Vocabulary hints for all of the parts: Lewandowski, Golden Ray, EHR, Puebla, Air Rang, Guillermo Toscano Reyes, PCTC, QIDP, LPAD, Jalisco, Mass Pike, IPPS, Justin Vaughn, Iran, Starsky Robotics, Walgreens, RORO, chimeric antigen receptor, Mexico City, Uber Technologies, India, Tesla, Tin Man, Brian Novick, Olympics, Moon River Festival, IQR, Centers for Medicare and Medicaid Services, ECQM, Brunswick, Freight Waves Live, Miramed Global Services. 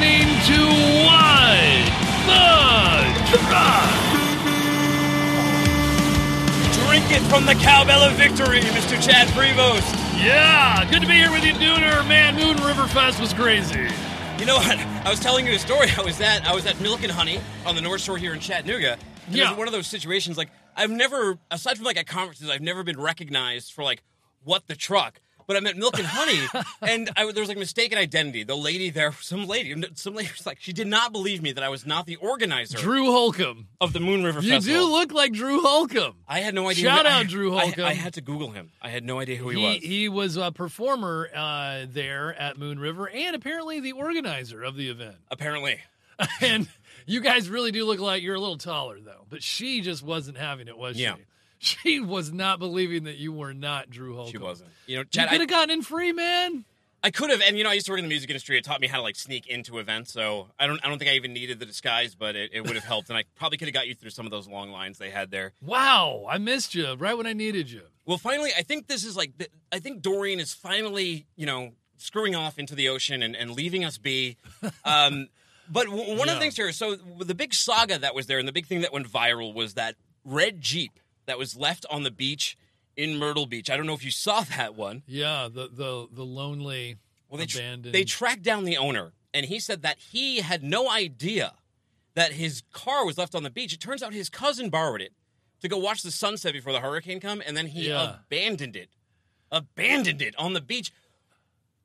listening to Wide the Drive. Drink it from the cowbell of victory, Mr. Chad Prevost. Yeah, good to be here with you, Dooner. Man, Moon River Fest was crazy. You know what? I was telling you a story. I was at Milk and Honey on the North Shore here in Chattanooga. And yeah. It was one of those situations, like, I've never, aside from, like, at conferences, I've never been recognized for, like, what the truck. But I'm at Milk and Honey, and there was, like, mistaken identity. The lady there, some lady was like, she did not believe me that I was not the organizer. Drew Holcomb. Of the Moon River Festival. You do look like Drew Holcomb. I had no idea. Shout out Drew Holcomb. I had to Google him. I had no idea who he was. He was a performer there at Moon River, and apparently the organizer of the event. Apparently. And you guys really do look like you're a little taller, though. But she just wasn't having it, was she? Yeah. She was not believing that you were not Drew Holcomb. She wasn't. You know, Chad, you could have gotten in free, man. I could have, and I used to work in the music industry. It taught me how to sneak into events, so I don't think I even needed the disguise, but it would have helped, and I probably could have got you through some of those long lines they had there. Wow, I missed you right when I needed you. Well, finally, I think this is I think Doreen is finally, screwing off into the ocean and leaving us be. But one of the things here, so the big saga that was there and the big thing that went viral was that red Jeep that was left on the beach in Myrtle Beach. I don't know if you saw that one. Yeah, the lonely, abandoned. They tracked down the owner, and he said that he had no idea that his car was left on the beach. It turns out his cousin borrowed it to go watch the sunset before the hurricane come, and then he abandoned it on the beach.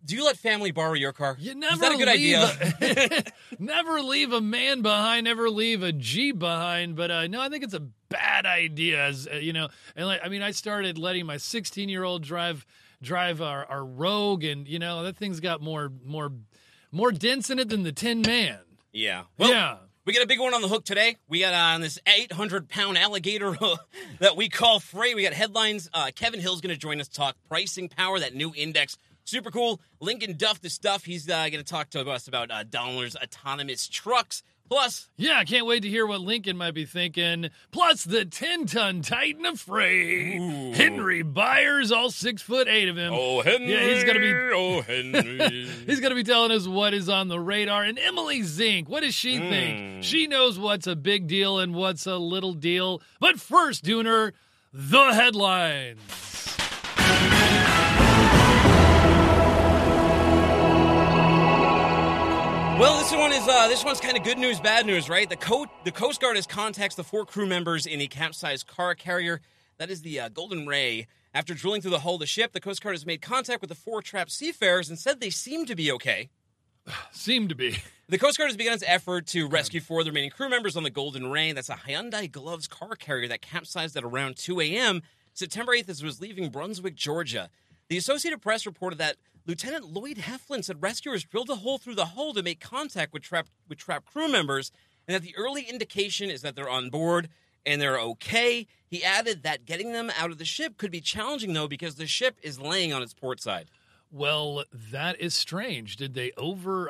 Do you let family borrow your car? Is that a good idea? Never leave a man behind, never leave a Jeep behind. But no, I think it's a bad idea, you know. And I started letting my 16-year-old drive our Rogue, and that thing's got more dents in it than the Tin Man. Yeah. Well, yeah. We got a big one on the hook today. We got on this 800-pound alligator that we call Frey. We got headlines. Kevin Hill's going to join us to talk pricing power, that new index. Super cool. Lincoln Duff the stuff. He's going to talk to us about Daimler's autonomous trucks. Plus... yeah, I can't wait to hear what Lincoln might be thinking. Plus the 10-ton titan of Frey. Ooh. Henry Byers, all 6'8" of him. Oh, Henry. Yeah, he's going to be... oh, Henry. He's going to be telling us what is on the radar. And Emily Zink, what does she think? She knows what's a big deal and what's a little deal. But first, Dooner, the headlines. Well, this one's kind of good news, bad news, right? The Coast Guard has contacted the 4 crew members in the capsized car carrier. That is the Golden Ray. After drilling through the hull of the ship, the Coast Guard has made contact with the 4 trapped seafarers and said they seem to be okay. Seem to be. The Coast Guard has begun its effort to rescue 4 of the remaining crew members on the Golden Ray. That's a Hyundai Glovis car carrier that capsized at around 2 a.m. September 8th as it was leaving Brunswick, Georgia. The Associated Press reported that Lieutenant Lloyd Heflin said rescuers drilled a hole through the hull to make contact with trapped crew members, and that the early indication is that they're on board and they're okay. He added that getting them out of the ship could be challenging, though, because the ship is laying on its port side. Well, that is strange. Did they overpack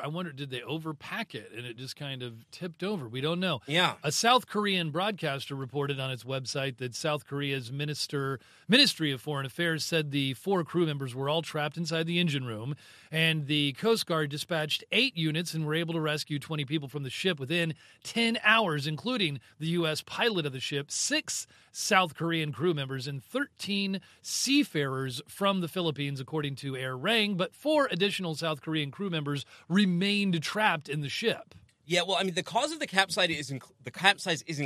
it and it just kind of tipped over? We don't know. Yeah. A South Korean broadcaster reported on its website that South Korea's Ministry of Foreign Affairs said the 4 crew members were all trapped inside the engine room, and the Coast Guard dispatched 8 units and were able to rescue 20 people from the ship within 10 hours, including the U.S. pilot of the ship, 6 South Korean crew members, and 13 seafarers from the Philippines, according to Air Rang. But 4 additional South Korean crew members remained trapped in the ship. Yeah, well, the cause of the capsize isn't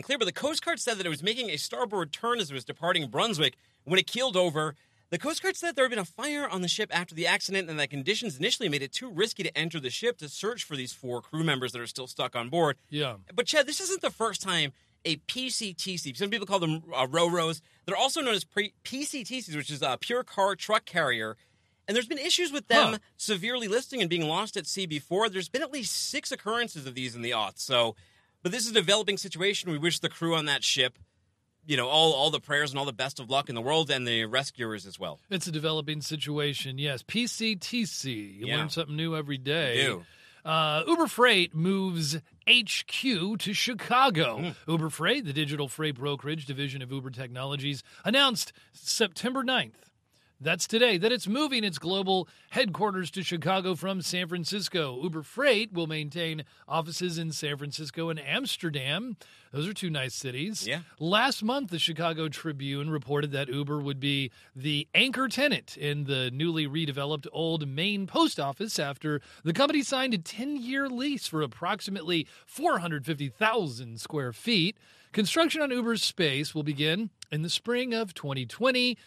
clear, but the Coast Guard said that it was making a starboard turn as it was departing Brunswick when it keeled over. The Coast Guard said there had been a fire on the ship after the accident and that conditions initially made it too risky to enter the ship to search for these 4 crew members that are still stuck on board. Yeah. But, Chad, this isn't the first time a PCTC, some people call them RoRos, they're also known as PCTCs, which is a pure car truck carrier. And there's been issues with them severely listing and being lost at sea before. There's been at least 6 occurrences of these in the aughts. But this is a developing situation. We wish the crew on that ship, all the prayers and all the best of luck in the world, and the rescuers as well. It's a developing situation, yes. PCTC. You learn something new every day. You do. Uber Freight moves HQ to Chicago. Uber Freight, the digital freight brokerage division of Uber Technologies, announced September 9th That's today that it's moving its global headquarters to Chicago from San Francisco. Uber Freight will maintain offices in San Francisco and Amsterdam. Those are two nice cities. Yeah. Last month, the Chicago Tribune reported that Uber would be the anchor tenant in the newly redeveloped old main post office after the company signed a 10-year lease for approximately 450,000 square feet. Construction on Uber's space will begin in the spring of 2020.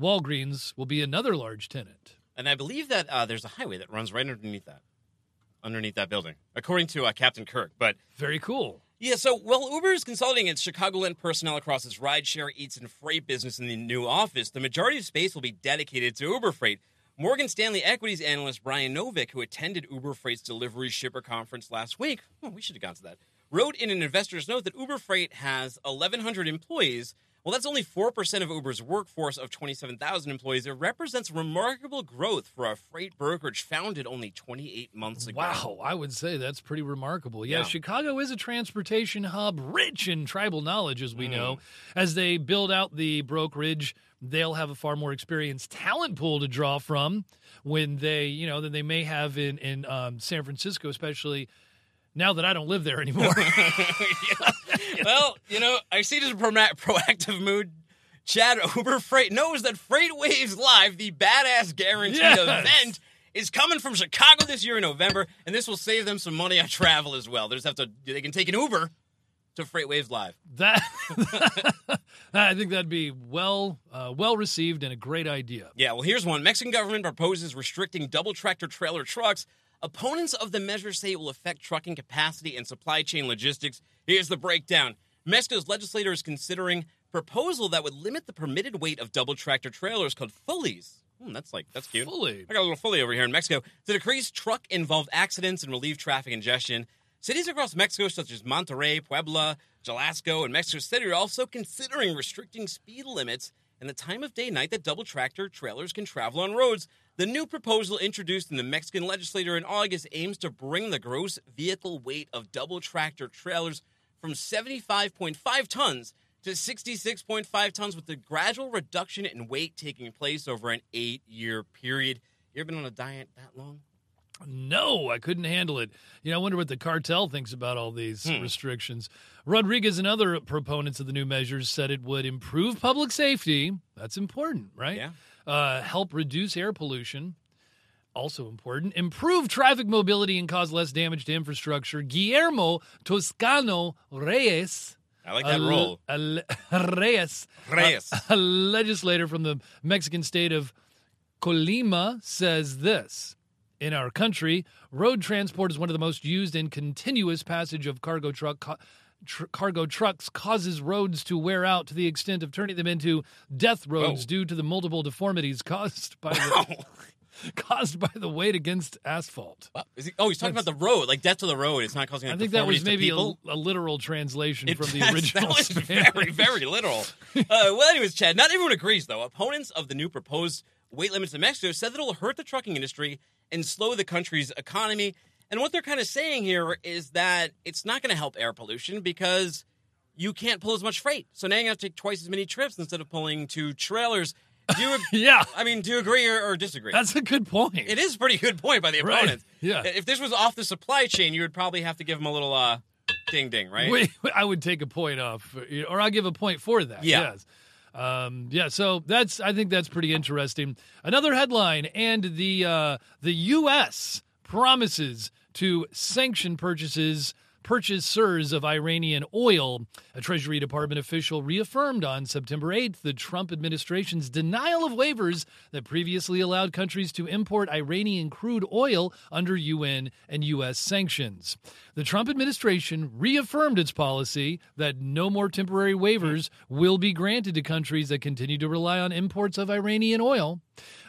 Walgreens will be another large tenant. And I believe that there's a highway that runs right underneath that building, according to Captain Kirk. But very cool. Yeah, so while Uber is consolidating its Chicagoland personnel across its rideshare, eats, and freight business in the new office, the majority of space will be dedicated to Uber Freight. Morgan Stanley equities analyst Brian Novick, who attended Uber Freight's delivery shipper conference last week, we should have gone to that, wrote in an investor's note that Uber Freight has 1,100 employees. Well, that's only 4% of Uber's workforce of 27,000 employees. It represents remarkable growth for a freight brokerage founded only 28 months ago. Wow, I would say that's pretty remarkable. Yeah, Chicago is a transportation hub rich in tribal knowledge, as we know. As they build out the brokerage, they'll have a far more experienced talent pool to draw from than they may have in San Francisco, especially now that I don't live there anymore. Well, I see this proactive mood. Chad, Uber Freight knows that Freight Waves Live, the badass guarantee event, is coming from Chicago this year in November, and this will save them some money on travel as well. They can take an Uber to Freight Waves Live. I think that'd be well received and a great idea. Yeah, well, here's one. Mexican government proposes restricting double tractor-trailer trucks. Opponents of the measure say it will affect trucking capacity and supply chain logistics. Here's the breakdown. Mexico's legislator is considering a proposal that would limit the permitted weight of double tractor trailers called fullies. That's cute. Fully. I got a little fully over here in Mexico. To decrease truck-involved accidents and relieve traffic congestion. Cities across Mexico, such as Monterrey, Puebla, Jalisco, and Mexico City, are also considering restricting speed limits and the time of day and night that double tractor trailers can travel on roads. The new proposal introduced in the Mexican legislature in August aims to bring the gross vehicle weight of double tractor trailers from 75.5 tons to 66.5 tons, with the gradual reduction in weight taking place over an 8-year period. You ever been on a diet that long? No, I couldn't handle it. I wonder what the cartel thinks about all these restrictions. Rodriguez and other proponents of the new measures said it would improve public safety. That's important, right? Yeah. Help reduce air pollution. Also important. Improve traffic mobility and cause less damage to infrastructure. Guillermo Toscano Reyes. I like that role. Reyes. A legislator from the Mexican state of Colima says this. In our country, road transport is one of the most used, and continuous passage of cargo trucks causes roads to wear out to the extent of turning them into death roads due to the multiple deformities caused by the weight against asphalt. He's talking about the road, like death to the road. It's not causing. I think that was maybe a literal translation from the original. That was Spanish. Very, very literal. Anyways, Chad, not everyone agrees though. Opponents of the new proposed weight limits in Mexico said that it'll hurt the trucking industry and slow the country's economy. And what they're kind of saying here is that it's not going to help air pollution because you can't pull as much freight. So now you have to take twice as many trips instead of pulling two trailers. Do you agree or disagree? That's a good point. It is a pretty good point by the opponents. Right. Yeah. If this was off the supply chain, you would probably have to give them a little ding-ding, right? I would take a point off, or I'll give a point for that. Yeah. Yes. So I think that's pretty interesting. Another headline, and the U.S. promises to sanction purchasers of Iranian oil. A Treasury Department official reaffirmed on September 8th the Trump administration's denial of waivers that previously allowed countries to import Iranian crude oil under UN and U.S. sanctions. The Trump administration reaffirmed its policy that no more temporary waivers will be granted to countries that continue to rely on imports of Iranian oil.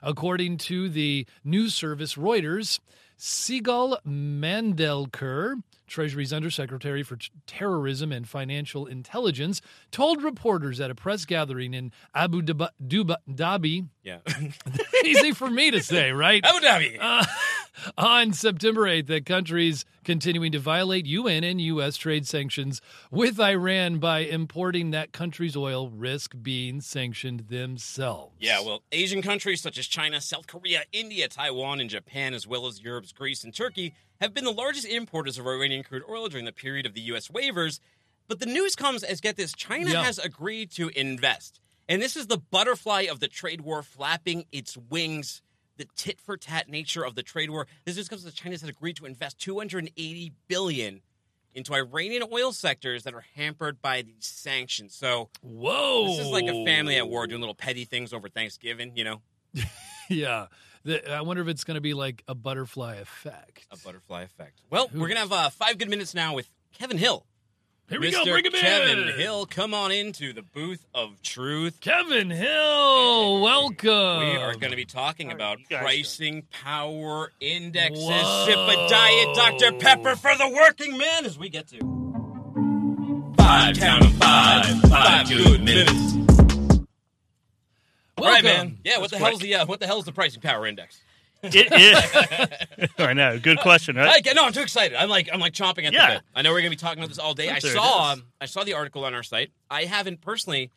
According to the news service Reuters, Sigal Mandelker, Treasury's Undersecretary for Terrorism and Financial Intelligence, told reporters at a press gathering in Abu Dhabi. Yeah. Easy for me to say, right? Abu Dhabi. On September 8th, that countries continuing to violate UN and U.S. trade sanctions with Iran by importing that country's oil risk being sanctioned themselves. Yeah, well, Asian countries such as China, South Korea, India, Taiwan, and Japan, as well as Europe's Greece and Turkey, have been the largest importers of Iranian crude oil during the period of the U.S. waivers. But the news comes as, get this, China has agreed to invest. And this is the butterfly of the trade war flapping its wings, the tit-for-tat nature of the trade war. This just comes as China has agreed to invest $280 billion into Iranian oil sectors that are hampered by these sanctions. So, this is like a family at war doing little petty things over Thanksgiving, you know? Yeah. I wonder if it's going to be like a butterfly effect. A butterfly effect. Well, we're going to have 5 good minutes now with Kevin Hill. Here we go, bring him in. Kevin Hill, come on into the booth of truth. Kevin Hill, welcome. We are going to be talking about pricing power indexes. Whoa. Sip a Diet Dr. Pepper for the working man as we get to 5 good minutes. Welcome. All right, man. Yeah, what the hell's the pricing power index? It is. I know. Good question, right? No, I'm too excited. I'm like chomping at the bit. I know we're going to be talking about this all day. I saw the article on our site. I haven't personally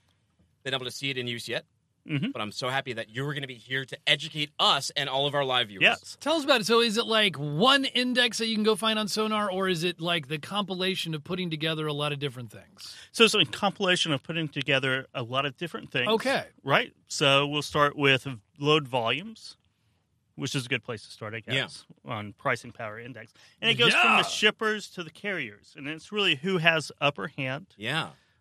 been able to see it in use yet, but I'm so happy that you were going to be here to educate us and all of our live viewers. Yes. Tell us about it. So is it like one index that you can go find on Sonar, or is it like the compilation of putting together a lot of different things? So it's a compilation of putting together a lot of different things. Okay. Right? So we'll start with load volumes, which is a good place to start, I guess, on pricing power index. And it goes from the shippers to the carriers. And it's really who has upper hand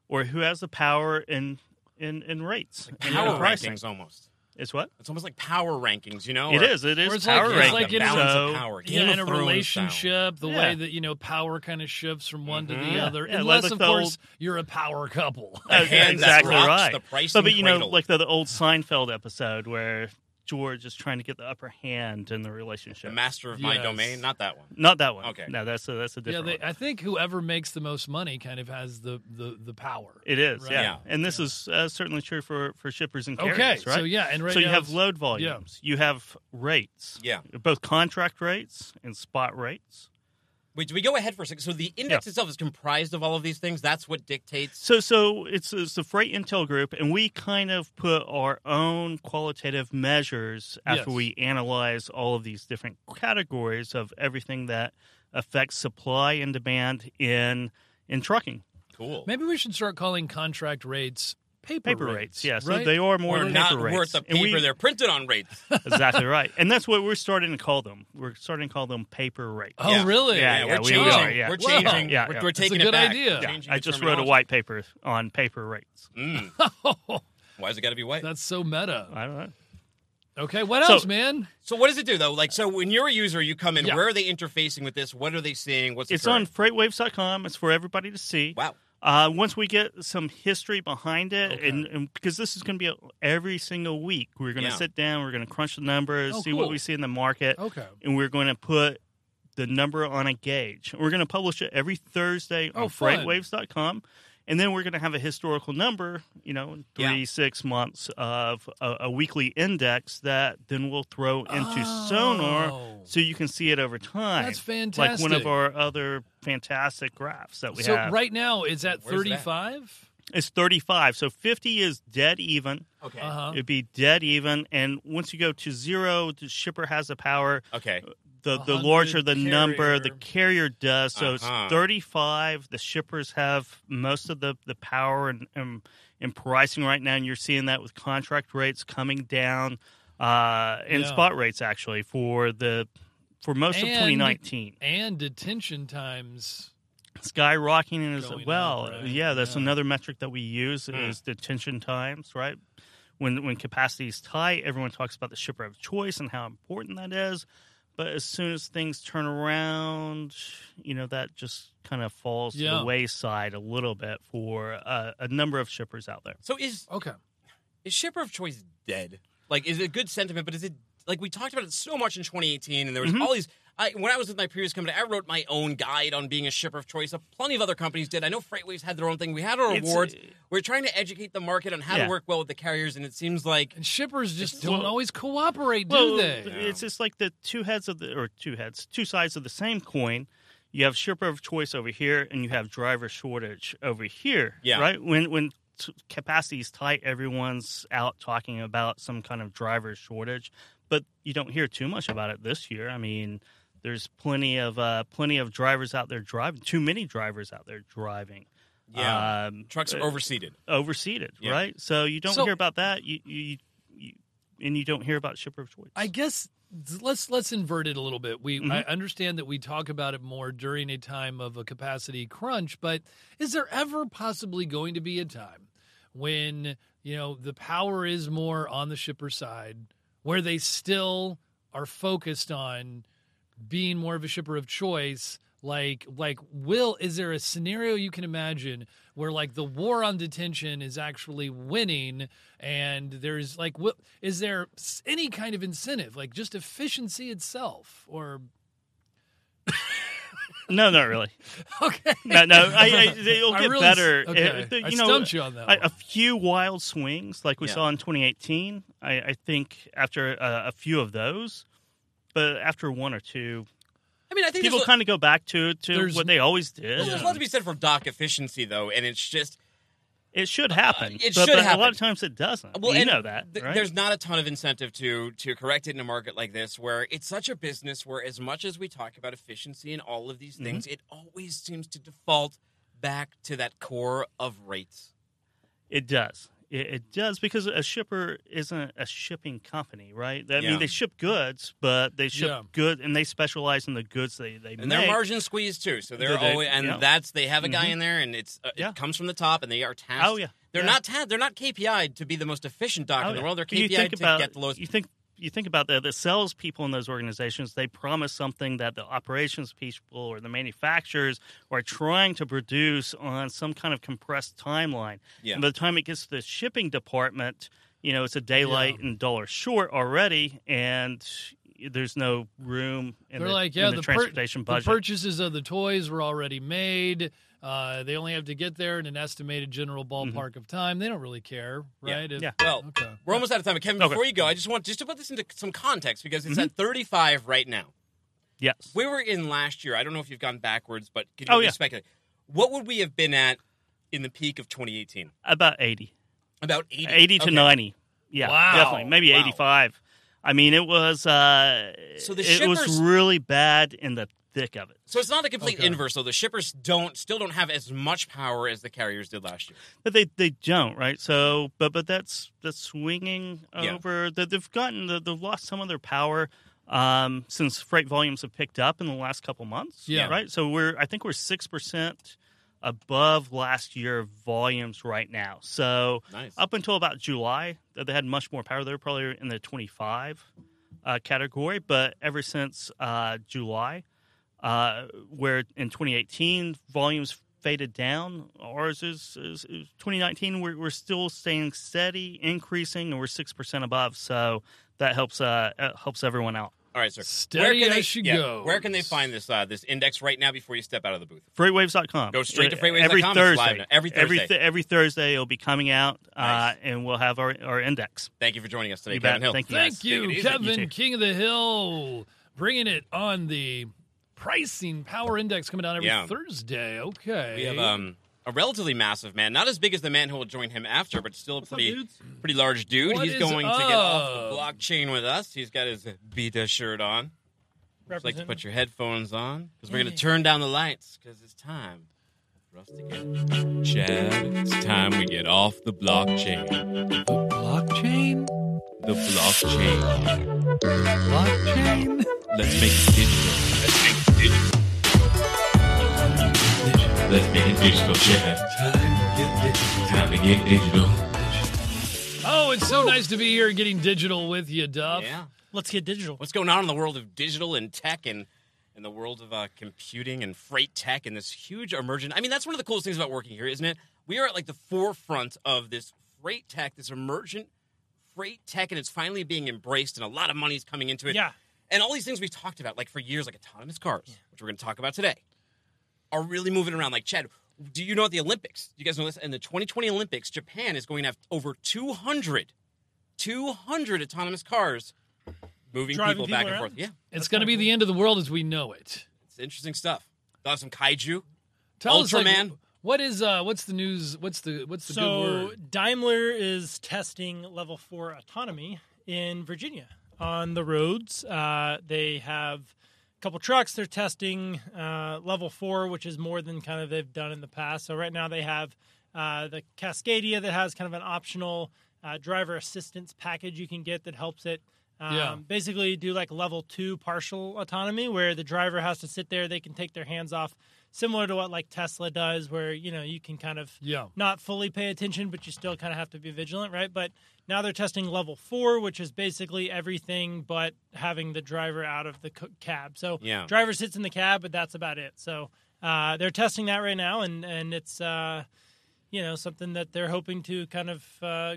or who has the power in rates. Like power rankings almost. It's what? It's almost like power rankings, you know? It is power rankings. It's like in power. In a relationship, the way that, you know, power kind of shifts from one to the other. Yeah, unless, like, of course, you're a power couple. Exactly right. But, you know, like the old Seinfeld episode where George is trying to get the upper hand in the relationship. The master of my domain? Not that one. Okay. No, that's a different one. I think whoever makes the most money kind of has the power. It is, right? And this is certainly true for shippers and carriers, right? So, and right so you have load volumes. You have rates. Yeah. Both contract rates and spot rates. Wait, do we go ahead for a second? So the index itself is comprised of all of these things? That's what dictates? So it's the Freight Intel Group, and we kind of put our own qualitative measures after we analyze all of these different categories of everything that affects supply and demand in trucking. Cool. Maybe we should start calling contract rates paper rates. Yes, right? So they are more than paper rates. Not worth the paper they're printed on rates. Exactly right. And that's what we're starting to call them. We're starting to call them paper rates. Oh, really? Yeah, we are. Yeah. We're changing. Yeah. We're taking it back. That's a good idea. Yeah. I just wrote a white paper on paper rates. Mm. Why's it got to be white? That's so meta. I don't know. Okay, what else, man? So what does it do, though? Like, so when you're a user, you come in, where are they interfacing with this? What are they seeing? It's on freightwaves.com. It's for everybody to see. Wow. Once we get some history behind it, and because this is going to be every single week, we're going to sit down, we're going to crunch the numbers, see what we see in the market, and we're going to put the number on a gauge. We're going to publish it every Thursday on FreightWaves.com, and then we're going to have a historical number, you know, 3-6 months of a weekly index that then we'll throw into Sonar so you can see it over time. That's fantastic. Like one of our other fantastic graphs that we have. So right now, it's at 35? It's 35. So 50 is dead even. Okay. Uh-huh. It'd be dead even. And once you go to 0, the shipper has the power. Okay. The larger the number, the carrier does. So it's 35. The shippers have most of the power and pricing right now. And you're seeing that with contract rates coming down and spot rates, actually, for most of 2019. And detention times skyrocketing as well. Up, right? Yeah, that's another metric that we use is detention times, right? When capacity is tight, everyone talks about the shipper of choice and how important that is. But as soon as things turn around, you know, that just kind of falls to the wayside a little bit for a number of shippers out there. So is shipper of choice dead? Like, is it a good sentiment, but is it, like, we talked about it so much in 2018, and there was all these When I was with my previous company, I wrote my own guide on being a shipper of choice. Plenty of other companies did. I know FreightWaves had their own thing. We had our awards. We're trying to educate the market on how to work well with the carriers, and it seems like... And shippers just don't always cooperate, do they? It's just like the two sides of the same coin. You have shipper of choice over here, and you have driver shortage over here, right? When capacity is tight, everyone's out talking about some kind of driver shortage, but you don't hear too much about it this year. I mean... There's plenty of drivers out there driving. Too many drivers out there driving. Yeah, trucks are overseated. Overseated, right? So you don't hear about that. You don't hear about shipper of choice. I guess let's invert it a little bit. I understand that we talk about it more during a time of a capacity crunch, but is there ever possibly going to be a time when the power is more on the shipper side, where they still are focused on being more of a shipper of choice? Is there a scenario you can imagine where the war on detention is actually winning, and there's is there any kind of incentive, just efficiency itself, or? No, not really. Okay. No. It'll get really better. Okay. I stumped you on that one. A few wild swings like we saw in 2018. I think after a few of those. But after one or two, I think people kind of go back to what they always did. Well, there's a lot to be said for dock efficiency, though, and it's just... It should happen. But a lot of times it doesn't. Well, you know that, right? There's not a ton of incentive to correct it in a market like this, where it's such a business where as much as we talk about efficiency and all of these things, it always seems to default back to that core of rates. It does. It does, because a shipper isn't a shipping company, right? I mean, they ship goods, but they ship goods, and they specialize in the goods they make. And their margin squeezed, too. So they have a guy in there, and it's it comes from the top, and they are tasked. Oh, yeah. They're not KPI'd to be the most efficient dock in the world. They're KPI'd to get the lowest. You think about the salespeople in those organizations, they promise something that the operations people or the manufacturers are trying to produce on some kind of compressed timeline. Yeah. And by the time it gets to the shipping department, it's a day late and dollar short already, and there's no room in the transportation budget. The purchases of the toys were already made. They only have to get there in an estimated general ballpark of time. They don't really care, right? Yeah. We're almost out of time. But Kevin, before you go, I just want to put this into some context, because it's at 35 right now. Yes. We were in last year. I don't know if you've gone backwards, but could you speculate? What would we have been at in the peak of 2018? About 80. About 80? 80 to 90. Yeah, wow. Definitely. Maybe 85. I mean, it was it was really bad in the thick of it. So it's not a complete inverse, though. The shippers don't have as much power as the carriers did last year. But they don't, right? So, but that's swinging over. They've lost some of their power since freight volumes have picked up in the last couple months. Yeah, right. So I think we're 6% above last year volumes right now. So up until about July, they had much more power. They were probably in the 25 category, but ever since July. Where in 2018 volumes faded down, ours is 2019. We're still staying steady, increasing, and we're 6% above. So that helps everyone out. All right, sir. Steady as she goes. Where can they find this index right now before you step out of the booth? FreightWaves.com. Go straight to FreightWaves.com. Every Thursday it'll be coming out, and we'll have our index. Thank you for joining us today, Kevin Hill. Thank you, Kevin, King of the Hill, bringing it on the Pricing Power Index, coming out every Thursday. Okay. We have a relatively massive man. Not as big as the man who will join him after, but still a pretty large dude. He's going to get off the blockchain with us. He's got his Beta shirt on. Just like to put your headphones on, because we're going to turn down the lights, because it's time for us to get... Chad, it's time we get off the blockchain. The blockchain? The blockchain. Blockchain? Let's make it digital. Let's make it digital, Chad. Time to get digital. Oh, it's so nice to be here getting digital with you, Duff. Yeah. Let's get digital. What's going on in the world of digital and tech, and in the world of computing and freight tech, and this huge emergent... I mean, that's one of the coolest things about working here, isn't it? We are at the forefront of this freight tech, this emergent freight tech, and it's finally being embraced, and a lot of money's coming into it. Yeah. And all these things we've talked about, like, for years, like autonomous cars, which we're going to talk about today, are really moving around. Like, Chad, do you know at the Olympics, do you guys know this? In the 2020 Olympics, Japan is going to have over 200 autonomous cars moving people back around. And forth. Yeah, it's going to be the end of the world as we know it. It's interesting stuff. They'll have some kaiju. Tell Ultraman. Us, like, what is what's the news? What's the good word? So Daimler is testing Level 4 autonomy in Virginia. On the roads, they have a couple trucks. They're testing Level 4, which is more than kind of they've done in the past. So right now they have the Cascadia that has kind of an optional driver assistance package you can get that helps it basically do like Level 2 partial autonomy where the driver has to sit there. They can take their hands off, similar to what like Tesla does where, you know, you can kind of not fully pay attention, but you still kind of have to be vigilant, right? But now they're testing Level 4, which is basically everything but having the driver out of the cab. So driver sits in the cab, but that's about it. So they're testing that right now, and it's you know, something that they're hoping to kind of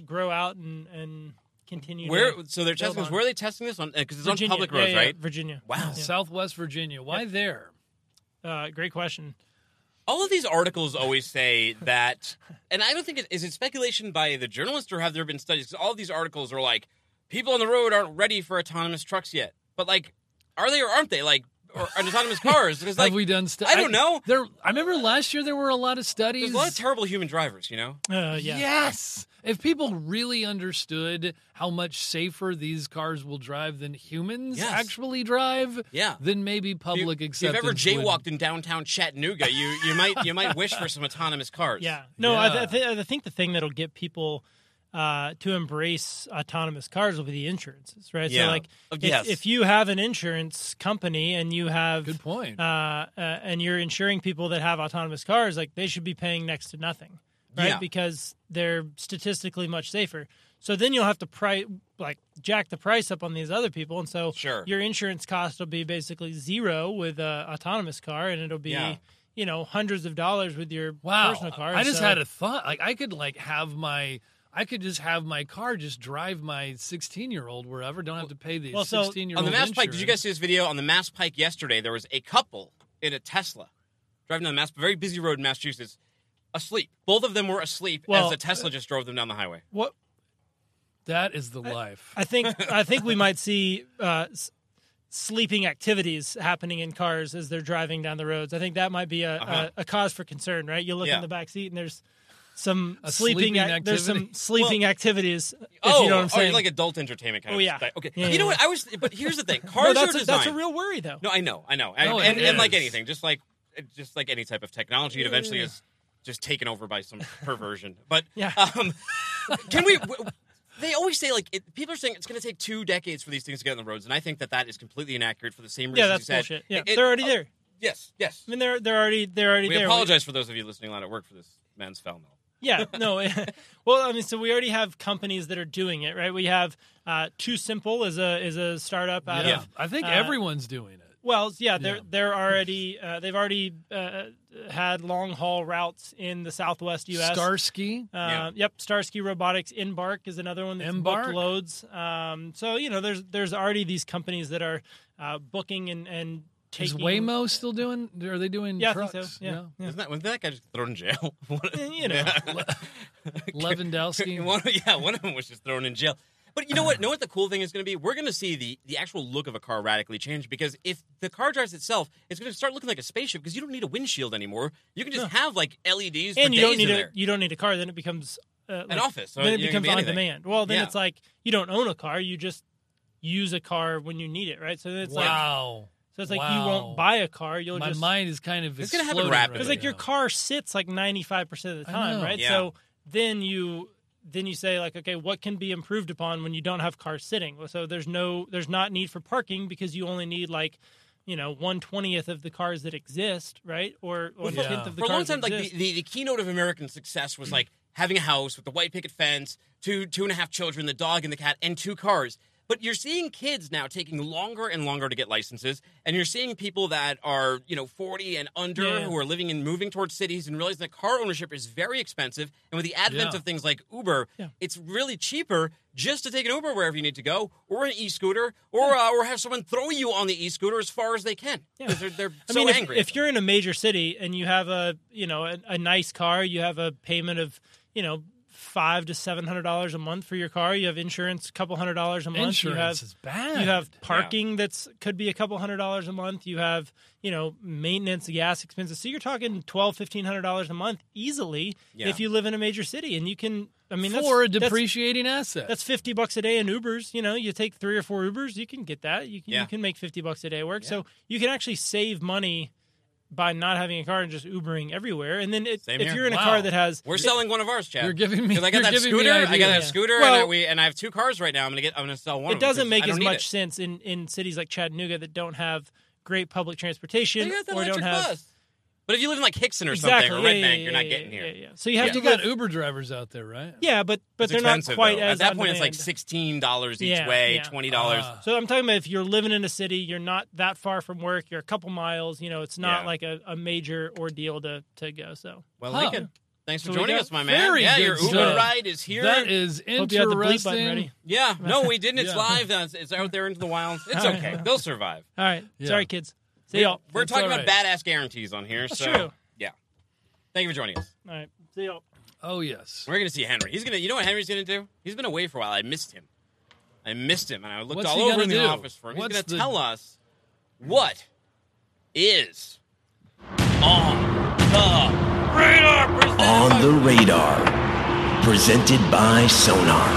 grow out and continue. So they're testing this. Where are they testing this on? Because it's Virginia. On public roads, right? Virginia. Wow, Southwest Virginia. Why there? Great question. All of these articles always say that, and I don't think it is it speculation by the journalist or have there been studies? Because all of these articles are like, people on the road aren't ready for autonomous trucks yet. But like, are they or aren't they? Like, or autonomous cars? Because like, have we done stuff? I don't know. I remember last year there were a lot of studies. There's a lot of terrible human drivers, you know? Yes. If people really understood how much safer these cars will drive than humans actually drive, then maybe public acceptance. If you've ever jaywalked in downtown Chattanooga, you might wish for some autonomous cars. Yeah. I think the thing that'll get people to embrace autonomous cars will be the insurances, right? Yeah. So, like, if you have an insurance company and you have good point, and you're insuring people that have autonomous cars, like they should be paying next to nothing. Right, because they're statistically much safer. So then you'll have to jack the price up on these other people, and so your insurance cost will be basically zero with an autonomous car, and it'll be hundreds of dollars with your personal car. I just had a thought. Like I could just have my car just drive my 16-year-old wherever. Don't have to pay the 16-year-old on the Mass Pike. Did you guys see this video on the Mass Pike yesterday? There was a couple in a Tesla driving down the very busy road in Massachusetts. Asleep. Both of them were asleep as the Tesla just drove them down the highway. What? That is the life. I think we might see sleeping activities happening in cars as they're driving down the roads. I think that might be a cause for concern, right? You look in the back seat and there's some sleeping activities. There's some sleeping activities. If you know what I'm saying. Like adult entertainment kind of stuff. Okay. Yeah, you know what? But here's the thing. Cars are designed. That's a real worry, though. No, I know. And like anything, just like any type of technology, it eventually is. Just taken over by some perversion. But can we? They always say people are saying it's going to take 2 decades for these things to get on the roads, and I think that is completely inaccurate for the same reason. Yeah, that's bullshit. Yeah, they're already there. Yes. I mean, they're already there. We apologize for those of you listening out at work for this man's foul mouth. Yeah, no. Well, I mean, so we already have companies that are doing it, right? We have Too Simple is a startup out of. I think everyone's doing it. Well, they're already they've already had long haul routes in the Southwest U.S. Starsky, Starsky Robotics. Embark is another one that booked loads. So there's already these companies that are booking and taking. Is Waymo still doing? Are they doing? Yeah, trucks? I think so. Yeah. Yeah. Wasn't that guy just thrown in jail? Lewandowski. One of them was just thrown in jail. But you know what? Know what the cool thing is going to be? We're going to see the actual look of a car radically change, because if the car drives itself, it's going to start looking like a spaceship, because you don't need a windshield anymore. You can just have like LEDs. And you don't need a car. Then it becomes an office. So then it becomes on demand. Well, then it's like you don't own a car. You just use a car when you need it, right? So then it's you won't buy a car. You'll My mind is kind of. It's going to happen rapidly. Because your car sits like 95% of the time, right? Yeah. So then you. Then you say, like, okay, what can be improved upon when you don't have cars sitting? So there's not need for parking, because you only need 1/20th of the cars that exist, right? Or 1/10th of the cars. For a long time, the keynote of American success was having a house with a white picket fence, two and a half children, the dog and the cat, and 2 cars. But you're seeing kids now taking longer and longer to get licenses, and you're seeing people that are, 40 and under who are living and moving towards cities and realizing that car ownership is very expensive. And with the advent of things like Uber, it's really cheaper just to take an Uber wherever you need to go, or an e-scooter, or have someone throw you on the e-scooter as far as they can. Yeah. They're angry. If you're in a major city and you have a nice car, you have a payment of $500 to $700 a month for your car. You have insurance, $200 a month. Insurance is bad. You have parking that's could be $200 a month. You have maintenance, gas expenses. So you're talking $1,200 to $1,500 a month easily if you live in a major city, and you can. For a depreciating asset, that's $50 a day in Ubers. You take 3 or 4 Ubers, you can get that. You can make $50 a day work. Yeah. So you can actually save money by not having a car and just Ubering everywhere. And then if you're in a car that has... We're selling one of ours, Chad. You're giving me... I got that scooter, and I have 2 cars right now. I'm going to sell one of them. It doesn't make as much sense in cities like Chattanooga that don't have great public transportation or don't have... Bus. But if you live in like Hickson or something, or Red Bank, you're not getting here. Yeah, yeah. So you have to got Uber drivers out there, right? Yeah, but they're not quite as at that point. Demand. It's like $16 each way, $20. So I'm talking about if you're living in a city, you're not that far from work, you're a couple miles. It's not like a major ordeal to go. So Lincoln, thanks for joining us, my man. Your Uber ride is here. That is interesting. Hope you had the bleep button ready. Yeah, no, we didn't. It's live. It's out there into the wild. It's okay. They'll survive. All right. Sorry, kids. See y'all. We're talking about badass guarantees on here. That's true. Yeah. Thank you for joining us. All right. See y'all. Oh, yes. We're going to see Henry. He's going to, you know what Henry's going to do? He's been away for a while. I missed him. And I looked all over in the office for him. He's going to tell us what is on the radar. On the radar. Presented by Sonar.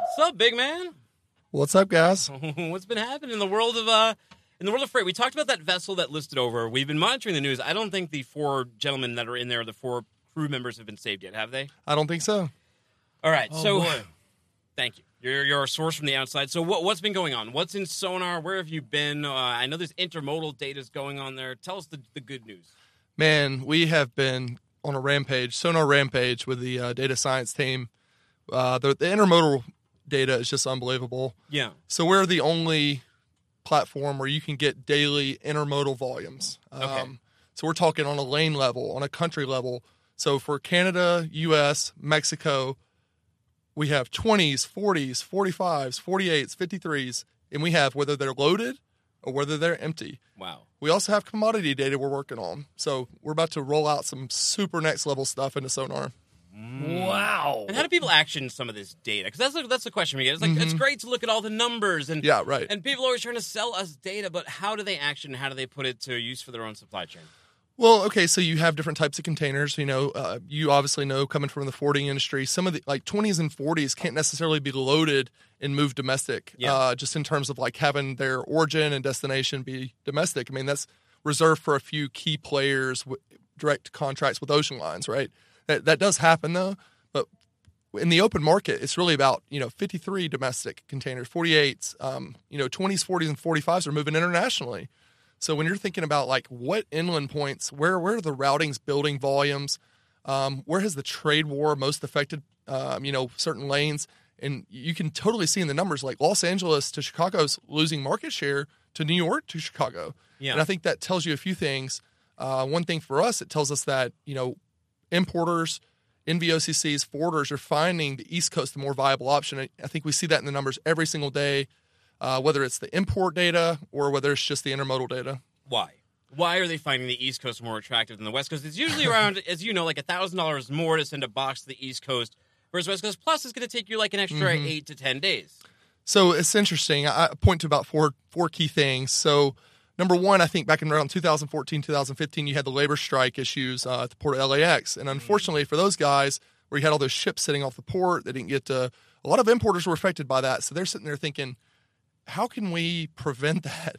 What's up, big man? What's up, guys? What's been happening in the world of freight? We talked about that vessel that listed over. We've been monitoring the news. I don't think the 4 gentlemen that are in there, the 4 crew members, have been saved yet, have they? I don't think so. All right. Boy. Thank you. You're a source from the outside. So what's been going on? What's in Sonar? Where have you been? I know there's intermodal data's going on there. Tell us the good news. Man, we have been on a rampage, Sonar rampage, with the data science team. The intermodal data is just unbelievable. Yeah. So we're the only platform where you can get daily intermodal volumes. Okay. So we're talking on a lane level, on a country level. So for Canada, U.S., Mexico, we have 20s, 40s, 45s, 48s, 53s, and we have whether they're loaded or whether they're empty. Wow. We also have commodity data we're working on. So we're about to roll out some super next level stuff into Sonar. Wow. And how do people action some of this data? Because that's the question we get. It's like, it's great to look at all the numbers. And, and people are always trying to sell us data, but how do they action? How do they put it to use for their own supply chain? Well, okay, so you have different types of containers. You obviously know, coming from the forwarding industry, some of the 20s and 40s can't necessarily be loaded and moved domestic, just in terms of having their origin and destination be domestic. That's reserved for a few key players with direct contracts with ocean lines, right? That does happen, though, but in the open market, it's really about, 53 domestic containers, 48s, 20s, 40s, and 45s are moving internationally. So when you're thinking about, what inland points, where are the routings building volumes, where has the trade war most affected, certain lanes, and you can totally see in the numbers, Los Angeles to Chicago's losing market share to New York to Chicago. Yeah. And I think that tells you a few things. One thing for us, it tells us that, importers, NVOCCs, forwarders are finding the East Coast the more viable option. I think we see that in the numbers every single day, whether it's the import data or whether it's just the intermodal data. Why? Why are they finding the East Coast more attractive than the West Coast? It's usually around, as you know, $1,000 more to send a box to the East Coast versus West Coast. Plus, it's going to take you an extra 8 to 10 days. So it's interesting. I point to about four key things. So number one, I think back in around 2014, 2015, you had the labor strike issues at the port of LAX. And unfortunately for those guys, where you had all those ships sitting off the port, they didn't get to – a lot of importers were affected by that. So they're sitting there thinking, how can we prevent that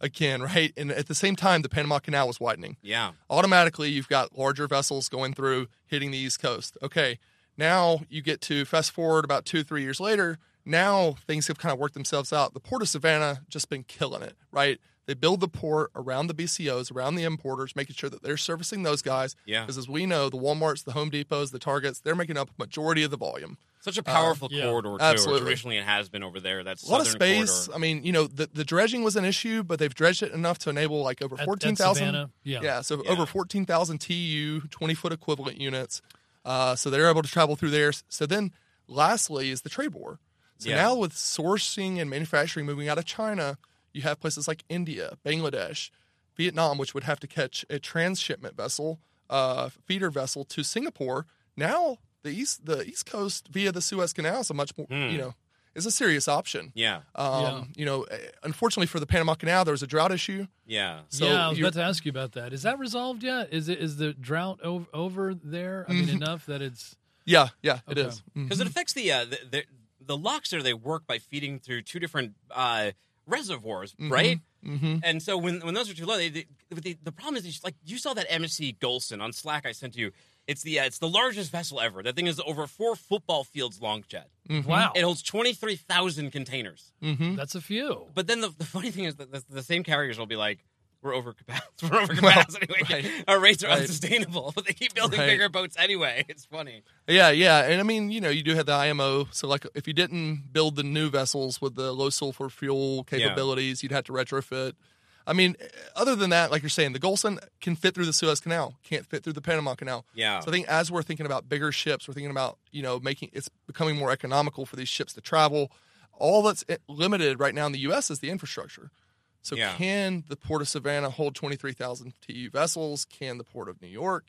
again, right? And at the same time, the Panama Canal was widening. Yeah. Automatically, you've got larger vessels going through, hitting the East Coast. Okay, now you get to fast forward about 2 or 3 years later – now things have kind of worked themselves out. The Port of Savannah just been killing it, right? They build the port around the BCOs, around the importers, making sure that they're servicing those guys. Yeah. Because as we know, the Walmarts, the Home Depots, the Targets, they're making up a majority of the volume. Such a powerful corridor, too. Absolutely. Traditionally, it has been over there. That's a lot of space. Corridor. I mean, you know, the dredging was an issue, but they've dredged it enough to enable like over 14,000. Over 14,000 TEU, 20-foot equivalent units. So they're able to travel through there. So then, lastly, is the trade war. So now with sourcing and manufacturing moving out of China, you have places like India, Bangladesh, Vietnam, which would have to catch a transshipment vessel, feeder vessel to Singapore. Now the East Coast via the Suez Canal is a much more, is a serious option. Yeah. You know, unfortunately for the Panama Canal, there was a drought issue. Yeah. So I was about to ask you about that. Is that resolved yet? Is the drought over there? I mean, enough that it's... Yeah, it is. Because it affects the locks there. They work by feeding through two different reservoirs, right? Mm-hmm. And so when those are too low, the problem is, it's like you saw that MSC Golson on Slack I sent to you. It's the largest vessel ever. That thing is over 4 football fields long, Chad. Mm-hmm. Wow. It holds 23,000 containers. Mm-hmm. That's a few. But then the funny thing is that the same carriers will be like, we're over capacity. We're over capacity. Right. Our rates are unsustainable, but they keep building bigger boats anyway. It's funny. Yeah. And I mean, you know, you do have the IMO. So, like, if you didn't build the new vessels with the low sulfur fuel capabilities, you'd have to retrofit. I mean, other than that, like you're saying, the Golson can fit through the Suez Canal, can't fit through the Panama Canal. Yeah. So I think as we're thinking about bigger ships, we're thinking about, you know, it's becoming more economical for these ships to travel. All that's limited right now in the U.S. is the infrastructure. So can the Port of Savannah hold 23,000 TEU vessels? Can the Port of New York?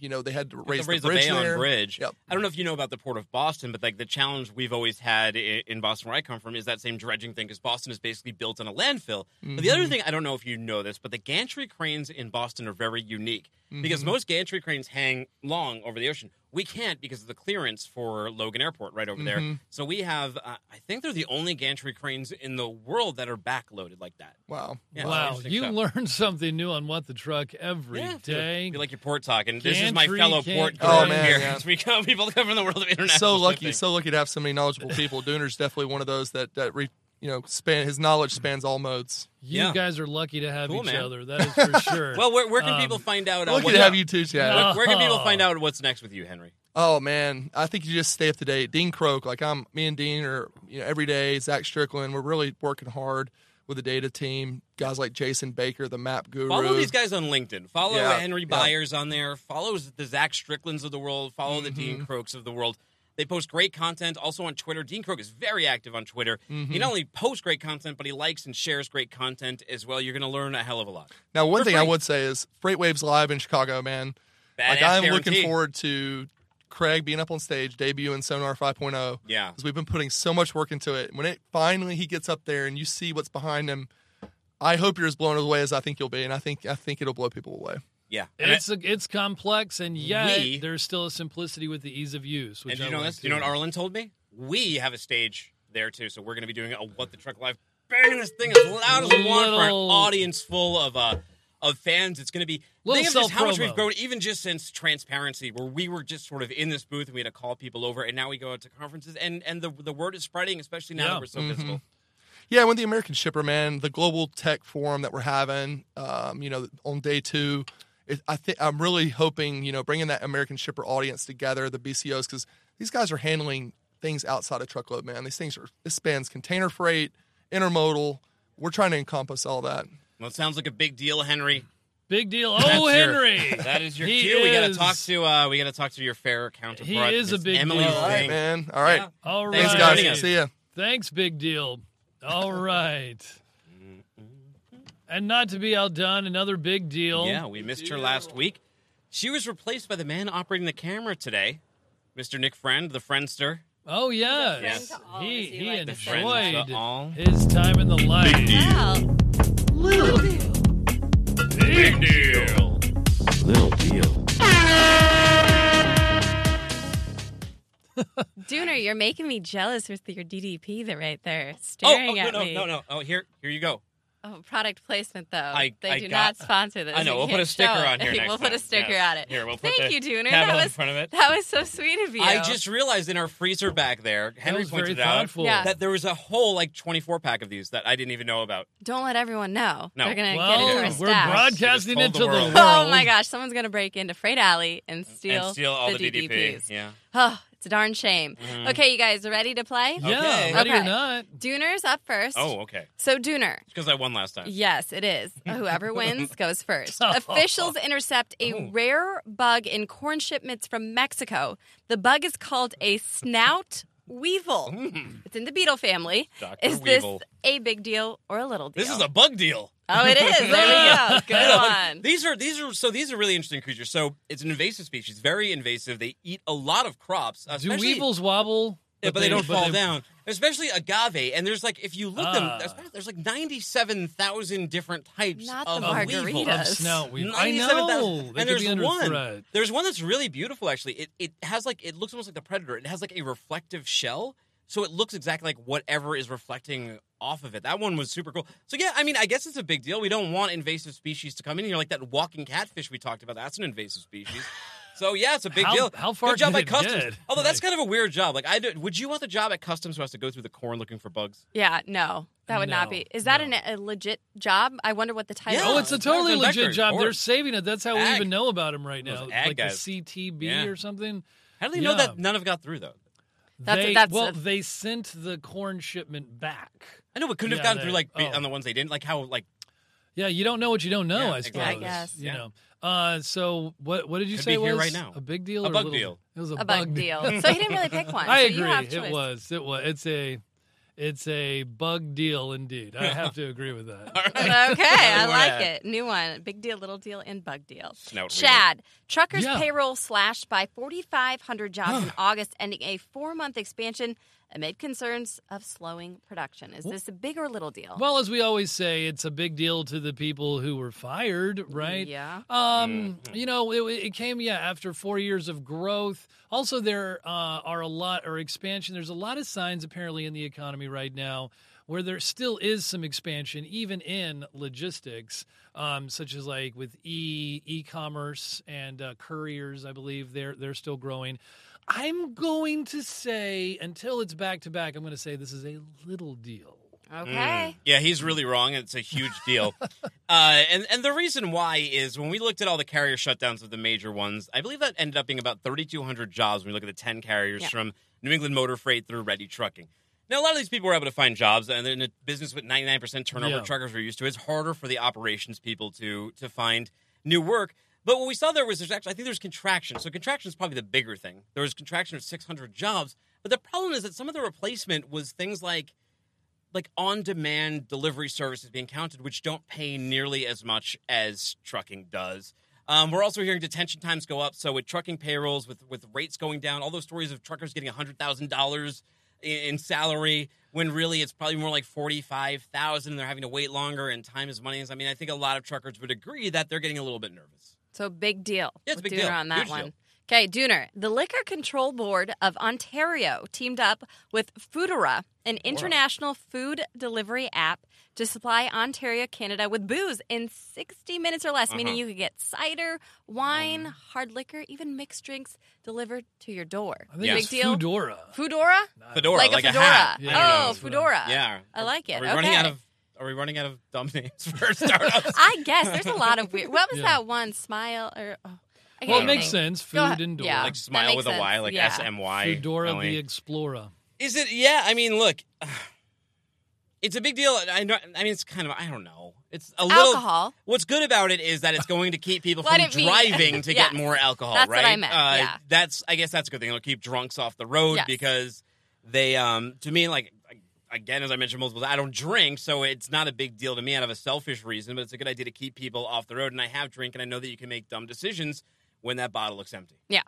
You know, they had to raise the bridge there. Bridge. Yep. I don't know if you know about the Port of Boston, but like the challenge we've always had in Boston, where I come from, is that same dredging thing, because Boston is basically built on a landfill. Mm-hmm. But the other thing, I don't know if you know this, but the gantry cranes in Boston are very unique, because most gantry cranes hang long over the ocean. We can't because of the clearance for Logan Airport right over there. So we have, I think they're the only gantry cranes in the world that are backloaded like that. Wow. Yeah, wow. You learn something new on What the Truck every day. Be like your port talk. And this is my fellow port girl here. Yeah. We come, people come from the world of international So lucky to have so many knowledgeable people. Dooner's definitely one of those his knowledge spans all modes. You guys are lucky to have each other. That is for sure. Well, where can people find out? Lucky to have you too, Chad. No. Where can people find out what's next with you, Henry? Oh man, I think you just stay up to date. Dean Croak, me and Dean are every day. Zach Strickland, we're really working hard with the data team. Guys like Jason Baker, the map guru. Follow these guys on LinkedIn. Follow Henry Byers on there. Follow the Zach Stricklands of the world. Follow the Dean Croaks of the world. They post great content also on Twitter. Dean Croak is very active on Twitter. Mm-hmm. He not only posts great content, but he likes and shares great content as well. You're going to learn a hell of a lot. Now, one thing I would say is Freight Waves Live in Chicago, man. I'm looking forward to Craig being up on stage, debuting Sonar 5.0. Yeah. Because we've been putting so much work into it. When he gets up there and you see what's behind him, I hope you're as blown away as I think you'll be, and I think it'll blow people away. Yeah. It's complex, and yet there's still a simplicity with the ease of use. Which you know what Arlen told me? We have a stage there, too, so we're going to be doing a What the Truck Live. Bang this thing as loud as we want for an audience full of fans. It's going to be... Think of just how much we've grown, even just since transparency, where we were just sort of in this booth, and we had to call people over, and now we go out to conferences, and the word is spreading, especially now that we're so visible. Yeah, when the American Shipper, man, the global tech forum that we're having, on day 2... I'm really hoping, bringing that American Shipper audience together, the BCOs, because these guys are handling things outside of truckload, man. This spans container freight, intermodal. We're trying to encompass all that. Well, it sounds like a big deal, Henry. Big deal. Henry! That is your cue. We got to talk to your fair counterpart. He is a big deal. All right, man. All right. Yeah. All right. Thanks, guys. See ya. Thanks, big deal. All right. And not to be outdone, another big deal. Yeah, we missed her last week. She was replaced by the man operating the camera today, Mr. Nick Friend, the Friendster. Oh, yes. He enjoyed his time in the life. Big deal. Wow. Little deal. Big deal. Little deal. Dooner, you're making me jealous with your DDP right there, staring at me. No. Oh, here you go. Oh, product placement, though. They do not sponsor this. I know. We'll put a sticker on here next time. We'll put a sticker on it. Here, we'll put Thank you, Dooner. That was so sweet of you. I just realized in our freezer back there, Henry pointed out that there was a whole, 24-pack of these that I didn't even know about. Don't let everyone know. No. They're going to get into our stash. We're broadcasting it to the world. Oh, my gosh. Someone's going to break into Freight Alley and steal all the DDPs. Yeah. Oh, it's a darn shame. Mm. Okay, you guys, ready to play? Yeah, ready or not. Dooner's up first. Oh, okay. So, Dooner. Because I won last time. Yes, it is. Whoever wins goes first. Officials intercept a rare bug in corn shipments from Mexico. The bug is called a snout weevil. Mm. It's in the beetle family. Is this a big deal or a little deal? This is a bug deal. Oh, it is. There we go. Good one. These are really interesting creatures. So it's an invasive species, very invasive. They eat a lot of crops. Do weevils wobble? But they don't fall down. Especially agave. And there's if you look them, there's 97,000 different types of margaritas. Not the margaritas. I know. And there's one that's really beautiful, actually. It has it looks almost like the predator. It has a reflective shell. So it looks exactly like whatever is reflecting off of it. That one was super cool. So, yeah, I mean, I guess it's a big deal. We don't want invasive species to come in here. Like that walking catfish we talked about, that's an invasive species. So, yeah, it's a big deal. How far did it get? Although that's kind of a weird job. Would you want the job at Customs who has to go through the corn looking for bugs? Yeah, no. That would not be. Is that a legit job? I wonder what the title is. Oh, it's a totally legit job. They're saving it. That's how we even know about them right now. Like guys. The CTB or something. How do they know that none have got through, though? They sent the corn shipment back. I know, but couldn't have gotten through on the ones they didn't. Yeah, you don't know what you don't know. Yeah, I suppose. Exactly. I guess. You know. So what did you say was right now. A big deal? A bug deal. It was a bug deal. So he didn't really pick one. I agree. You have choice. It was. It's a bug deal indeed. I have to agree with that. All right. Okay, I like it. New one. Big deal, little deal, and bug deal. Snout Chad, truckers' payroll slashed by 4,500 jobs in August, ending a 4-month expansion amid concerns of slowing production. Is this a big or little deal? Well, as we always say, it's a big deal to the people who were fired, right? Yeah. It came, after 4 years of growth. Also, there expansion. There's a lot of signs, apparently, in the economy right now where there still is some expansion, even in logistics, such as with e-commerce and couriers, I believe they're still growing. I'm going to say, until it's back-to-back, I'm going to say this is a little deal. Okay. Mm. Yeah, he's really wrong. It's a huge deal. And the reason why is when we looked at all the carrier shutdowns of the major ones, I believe that ended up being about 3,200 jobs when we look at the 10 carriers from New England Motor Freight through Ready Trucking. Now, a lot of these people were able to find jobs, and in a business with 99% turnover truckers are used to, it's harder for the operations people to find new work. But what we saw there was there's contraction. So contraction is probably the bigger thing. There was contraction of 600 jobs. But the problem is that some of the replacement was things like on-demand delivery services being counted, which don't pay nearly as much as trucking does. We're also hearing detention times go up. So with trucking payrolls, with rates going down, all those stories of truckers getting $100,000 in salary when really it's probably more like $45,000 and they're having to wait longer and time is money. I mean, I think a lot of truckers would agree that they're getting a little bit nervous. So big deal. Yeah, it's a big deal on that one. Okay, Dooner. The Liquor Control Board of Ontario teamed up with Foodora, an international food delivery app, to supply Ontario, Canada with booze in 60 minutes or less, meaning you could get cider, wine, hard liquor, even mixed drinks delivered to your door. I think it's big deal. Foodora. Foodora? Fedora, like a fedora. Hat. Yeah, Foodora. Yeah. I like it. Are we running out of dumb names for startups? I guess. There's a lot of weird... What was that one? Smile or... it makes sense. Food and Dora. Yeah, like smile with a Y, like S-M-Y. Foodora the Explorer. Is it... Yeah, I mean, look. It's a big deal. I mean, it's kind of... I don't know. It's a little... Alcohol. What's good about it is that it's going to keep people from driving to get more alcohol, that's right? That's what I meant, I guess that's a good thing. It'll keep drunks off the road because they... to me, again, as I mentioned multiple times, I don't drink, so it's not a big deal to me out of a selfish reason, but it's a good idea to keep people off the road. And I have drink, and I know that you can make dumb decisions when that bottle looks empty. Yeah.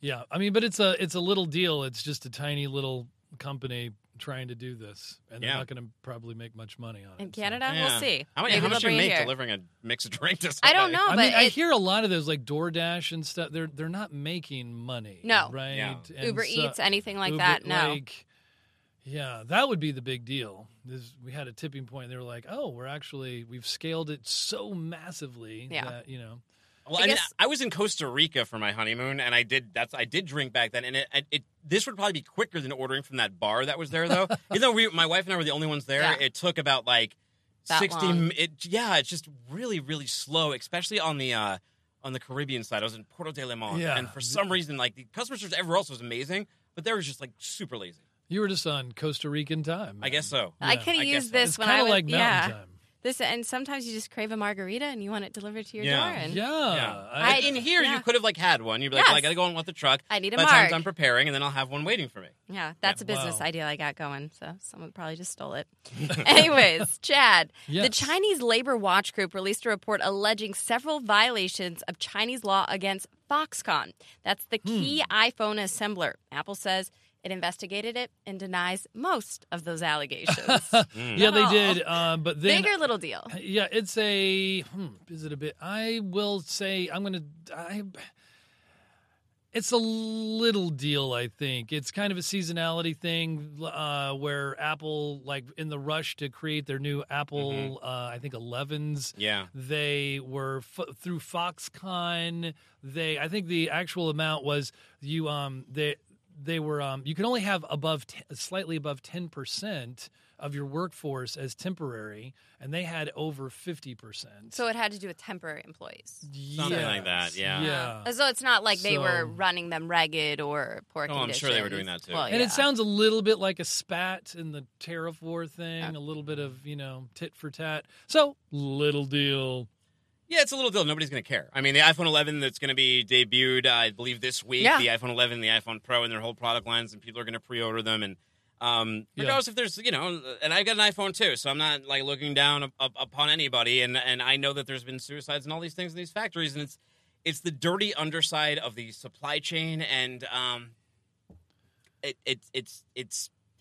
Yeah. I mean, but it's a little deal. It's just a tiny little company trying to do this, and they're not going to probably make much money on it. In Canada, we'll see. How much do you make delivering a mixed drink to somebody? I don't know, I hear a lot of those, like DoorDash and stuff. They're not making money. No. Right? Yeah. Uber Eats, anything like that, no. Yeah, that would be the big deal. We had a tipping point. And they were like, oh, we've scaled it so massively that, you know. Well, I was in Costa Rica for my honeymoon, and I did drink back then. And this would probably be quicker than ordering from that bar that was there, though. Even though my wife and I were the only ones there, it took about like that 60. Long. It's just really, really slow, especially on the Caribbean side. I was in Puerto de Limón, and for some reason, like the customer service everywhere else was amazing, but there was just like super lazy. You were just on Costa Rican time, man. I guess so. Yeah. I could have used this when I was like mountain time. This, and sometimes you just crave a margarita and you want it delivered to your door. And in here, you could have like had one. You'd be like, well, I got to go and let the truck. I need a marg. By the time I'm preparing, and then I'll have one waiting for me. Yeah, that's a business idea I got going. So someone probably just stole it. Anyways, Chad, the Chinese Labor Watch Group released a report alleging several violations of Chinese law against Foxconn. That's the key iPhone assembler. Apple says it investigated it and denies most of those allegations. Yeah, they did. But then, big or little deal? Yeah, it's a. Is it a bit? I will say I'm going to. It's a little deal, I think. It's kind of a seasonality thing where Apple, like in the rush to create their new Apple, I think 11s. Yeah, they were through Foxconn. I think the actual amount was They were. You can only have slightly above 10% of your workforce as temporary, and they had over 50%. So it had to do with temporary employees, something like that. Yeah. So it's not like they were running them ragged or poor conditions. I'm sure they were doing that too. Well, and it sounds a little bit like a spat in the tariff war thing, a little bit of tit for tat. So little deal. Yeah, it's a little deal. Nobody's going to care. I mean, the iPhone 11 that's going to be debuted, I believe, this week, the iPhone 11, the iPhone Pro, and their whole product lines, and people are going to pre-order them. And regardless if there's, and I've got an iPhone too, so I'm not, like, looking down upon anybody. And I know that there's been suicides and all these things in these factories, and it's the dirty underside of the supply chain. And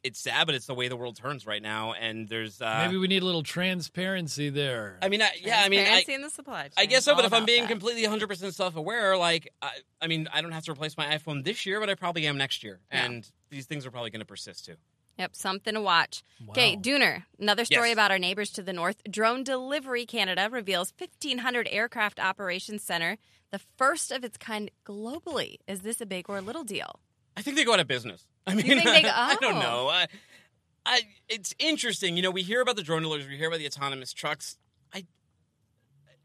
it's sad, but it's the way the world turns right now, and there's maybe we need a little transparency there. I mean, transparency in the supply chain. I guess so, but if I'm being completely 100% self-aware, like, I mean, I don't have to replace my iPhone this year, but I probably am next year, and these things are probably going to persist too. Yep, something to watch. Wow. Okay, Dooner, another story about our neighbors to the north. Drone Delivery Canada reveals 1,500 aircraft operations center, the first of its kind globally. Is this a big or a little deal? I think they go out of business. I mean, I don't know. It's interesting. You know, we hear about the drone deliveries. We hear about the autonomous trucks. I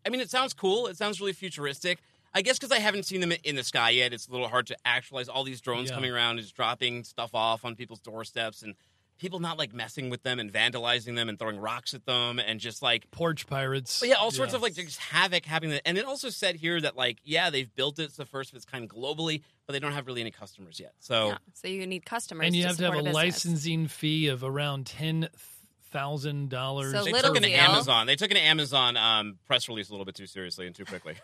mean, it sounds cool. It sounds really futuristic. I guess because I haven't seen them in the sky yet, it's a little hard to actualize all these drones coming around and just dropping stuff off on people's doorsteps and people not, like, messing with them and vandalizing them and throwing rocks at them and just, like... Porch pirates. Yeah, all sorts of, like, just havoc happening. And it also said here that, like, they've built it. It's the first of its kind globally, but they don't have really any customers yet. So so you need customers. And you have to have a licensing fee of around $10,000. So they took an Amazon. They took an Amazon press release a little bit too seriously and too quickly.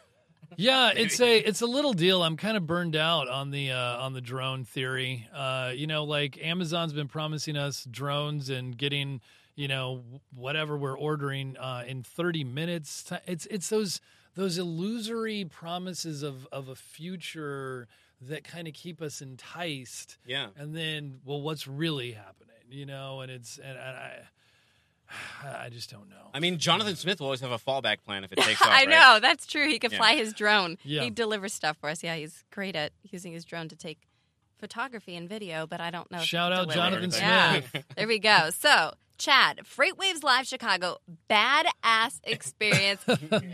Yeah, it's a little deal. I'm kind of burned out on the drone theory. Like Amazon's been promising us drones and getting whatever we're ordering in 30 minutes. It's those illusory promises of a future that kind of keep us enticed. Yeah, and then what's really happening? I just don't know. I mean, Jonathan Smith will always have a fallback plan if it takes off. I know, that's true. He can fly his drone. Yeah. He delivers stuff for us. Yeah, he's great at using his drone to take photography and video, but I don't know. Shout out Jonathan Smith. Yeah. There we go. So, Chad, Freight Waves Live Chicago, badass experience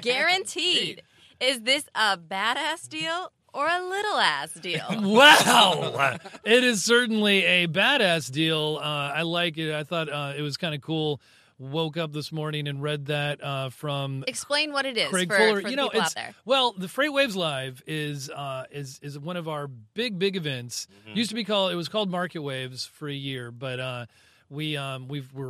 guaranteed. Is this a badass deal? Or a little-ass deal. Wow! It is certainly a badass deal. I like it. I thought it was kind of cool. Woke up this morning and read that from... Explain what it is for the people out there. Well, the Freight Waves Live is one of our big events. Mm-hmm. Used to be called... It was called Market Waves for a year, but... We're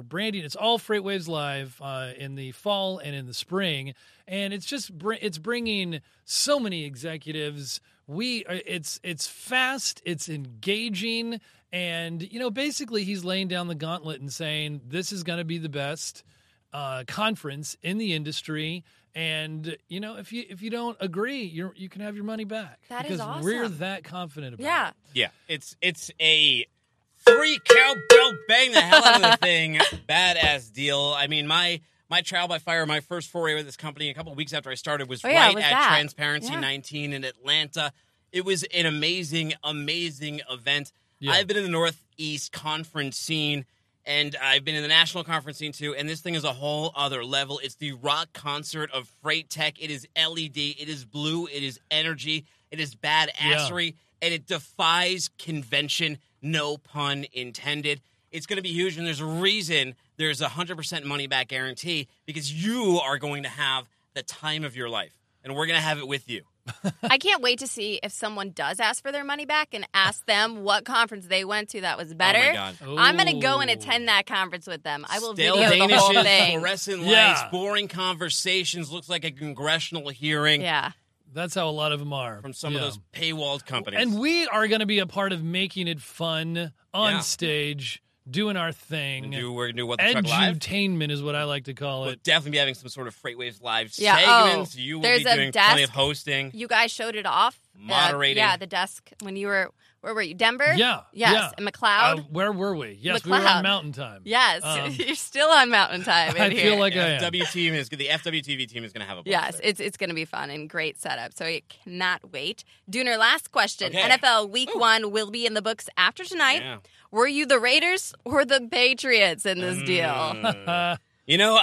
branding. It's all Freight Waves Live in the fall and in the spring, and it's just it's bringing so many executives. It's fast, it's engaging, and basically he's laying down the gauntlet and saying this is going to be the best conference in the industry. And if you don't agree, you can have your money back. That is awesome. We're that confident about it. Yeah, it's a three count belt, bang the hell out of the thing. Badass deal. I mean, my trial by fire, my first foray with this company a couple of weeks after I started was at Transparency 19 in Atlanta. It was an amazing, amazing event. Yeah. I've been in the Northeast conference scene, and I've been in the national conference scene, too, and this thing is a whole other level. It's the rock concert of freight tech. It is LED. It is blue. It is energy. It is badassery, and it defies convention, no pun intended. It's going to be huge, and there's a reason there's a 100% money-back guarantee, because you are going to have the time of your life, and we're going to have it with you. I can't wait to see if someone does ask for their money back and ask them what conference they went to that was better. Oh my God. I'm going to go and attend that conference with them. I will video the whole thing. Fluorescent lights, boring conversations, looks like a congressional hearing. Yeah. That's how a lot of them are. From some of those paywalled companies. And we are going to be a part of making it fun on stage. Doing our thing. We're going to do What the Truck Live. Edutainment is what I like to call it. We'll definitely be having some sort of Freight Waves Live segments. You will be doing plenty of hosting. You guys showed it off. Moderating. The desk when you were, where were you? Denver? Yeah. Yes. Yeah. And McLeod? Where were we? Yes, McLeod. We were on Mountain Time. Yes. You're still on Mountain Time I feel like I am. The FWTV team is going to have a blast. Yes, it's going to be fun and great setup. So I cannot wait. Dooner, last question. Okay. NFL Week 1 will be in the books after tonight. Yeah. Were you the Raiders or the Patriots in this deal? You know,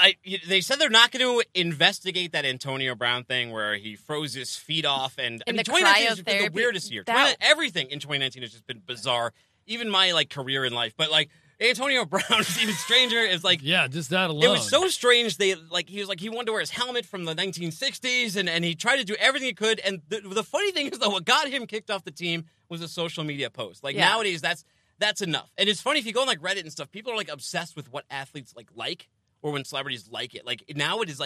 they said they're not going to investigate that Antonio Brown thing where he froze his feet off. And I mean, 2019 has been the weirdest year. Everything in 2019 has just been bizarre. Even my career in life, but Antonio Brown is even stranger. Is just that alone. It was so strange. They he was he wanted to wear his helmet from the 1960s, and he tried to do everything he could. And the funny thing is though, what got him kicked off the team was a social media post. Nowadays, that's enough. And it's funny if you go on Reddit and stuff, people are obsessed with what athletes like or when celebrities like it. Now it is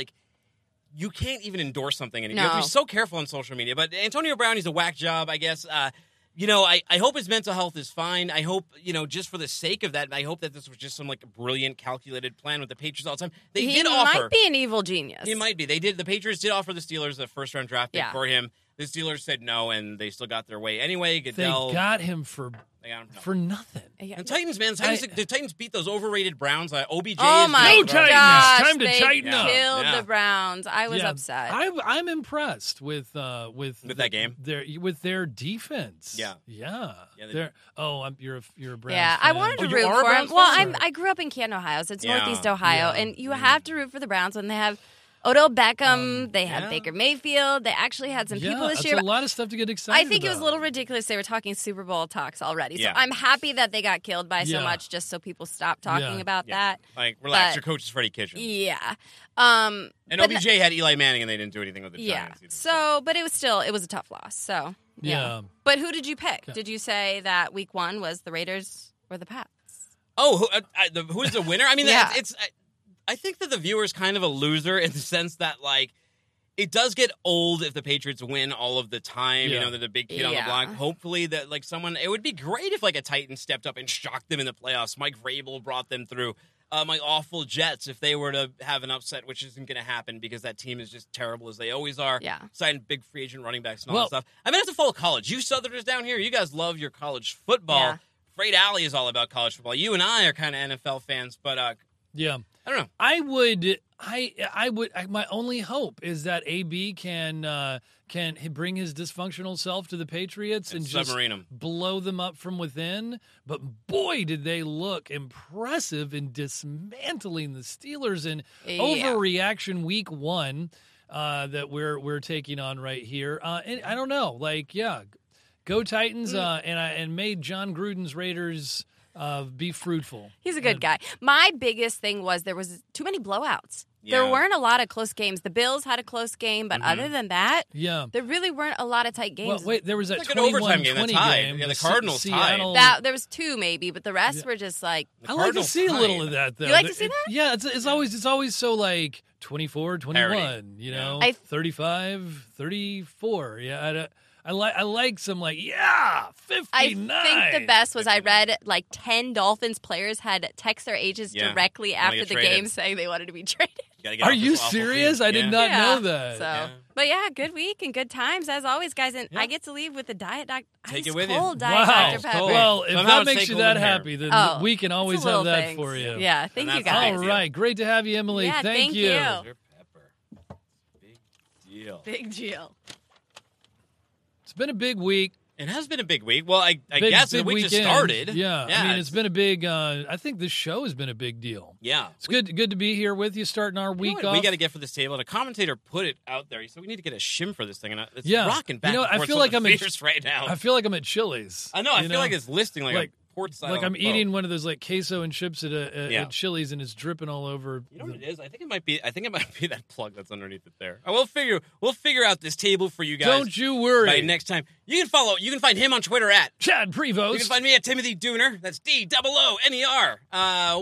you can't even endorse something anymore. You have to be so careful on social media. But Antonio Brown, he's a whack job, I guess. I hope his mental health is fine. I hope, just for the sake of that, I hope that this was just some brilliant calculated plan with the Patriots all the time. He did offer. He might be an evil genius. He might be. The Patriots did offer the Steelers the first round draft pick for him. The Steelers said no, and they still got their way anyway. Goodell. They got him for nothing. And Titans, man. The Titans beat those overrated Browns. OBJ. Oh, my gosh. Time to tighten up. They killed the Browns. I was upset. I'm impressed with that game. With their defense. Yeah. Yeah. You're a Browns fan. I wanted to root for them. Well, I grew up in Canton, Ohio, so it's Northeast Ohio. Yeah. And you have to root for the Browns when they have Odell Beckham, they had Baker Mayfield. They actually had some people this year. A lot of stuff to get excited about. It was a little ridiculous. They were talking Super Bowl talks already. So I'm happy that they got killed by so much just so people stop talking about that. Relax, your coach is Freddie Kitchens. Yeah. And OBJ had Eli Manning and they didn't do anything with the Giants. Yeah. So, but it was a tough loss. So, yeah. But who did you pick? Yeah. Did you say that week one was the Raiders or the Pats? Oh, who is the winner? I mean, I think that the viewer is kind of a loser in the sense that, it does get old if the Patriots win all of the time. Yeah. You know, they're the big kid on the block. Hopefully that, someone... It would be great if, a Titan stepped up and shocked them in the playoffs. Mike Vrabel brought them through. My awful Jets, if they were to have an upset, which isn't going to happen because that team is just terrible as they always are. Yeah. Signed big free agent running backs and all that stuff. I mean, I have to follow college. You Southerners down here, you guys love your college football. Yeah. Freight Alley is all about college football. You and I are kind of NFL fans, but... yeah. I don't know. My only hope is that AB can bring his dysfunctional self to the Patriots and just blow them up from within. But boy, did they look impressive in dismantling the Steelers in overreaction week one that we're taking on right here. And I don't know. Go Titans and may John Gruden's Raiders be fruitful. He's a good guy. My biggest thing was there was too many blowouts. Yeah. There weren't a lot of close games. The Bills had a close game, but other than that, there really weren't a lot of tight games. Well, wait, there was that 21-20 game. Yeah, the Cardinals tied. There was two maybe, but the rest were just I like to see a little of that though. You like to see that? Yeah, it's always so 24, 21, parody. 35, 34. Yeah, I like some 59. I think the best was I read 10 Dolphins players had text their agents directly after the game saying they wanted to be traded. gotta get. Are you serious? I did not know that. So, but yeah, good week and good times as always, guys. And I get to leave with the diet doctor. Take it with you. Cold diet Dr. Pepper. Well, if that makes you that happy, then we can always have that for you. Yeah, thank you guys. All right, great to have you, Emily. Thank you. Dr. Pepper, big deal. Big deal. It's been a big week. It has been a big week. Well, I guess the week just started. Yeah. I mean, it's been a big, I think this show has been a big deal. Yeah. It's good to be here with you starting our week off. We got to get for this table. And a commentator put it out there. He said, we need to get a shim for this thing. And it's rocking back and forth. I feel like I'm at, right now. I feel like I'm at Chili's. I know. I feel like it's listing like a port side. Like I'm eating one of those like queso and chips at Chili's and it's dripping all over. You know what it is? I think it might be that plug that's underneath it there. We'll figure out this table for you guys. Don't you worry. By next time. You can find him on Twitter at Chad Prevost. You can find me at Timothy Dooner. That's DOONER.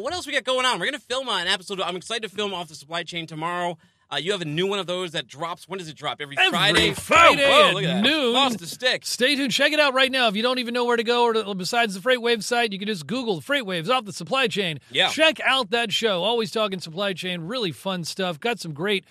What else we got going on? We're going to film an episode. I'm excited to film Off the Supply Chain tomorrow. You have a new one of those that drops. When does it drop? Every Friday? Friday at noon. Lost the stick. Stay tuned. Check it out right now. If you don't even know where to go besides the Freight Waves site, you can just Google Freight Waves Off the Supply Chain. Yeah. Check out that show. Always talking supply chain. Really fun stuff. Got some great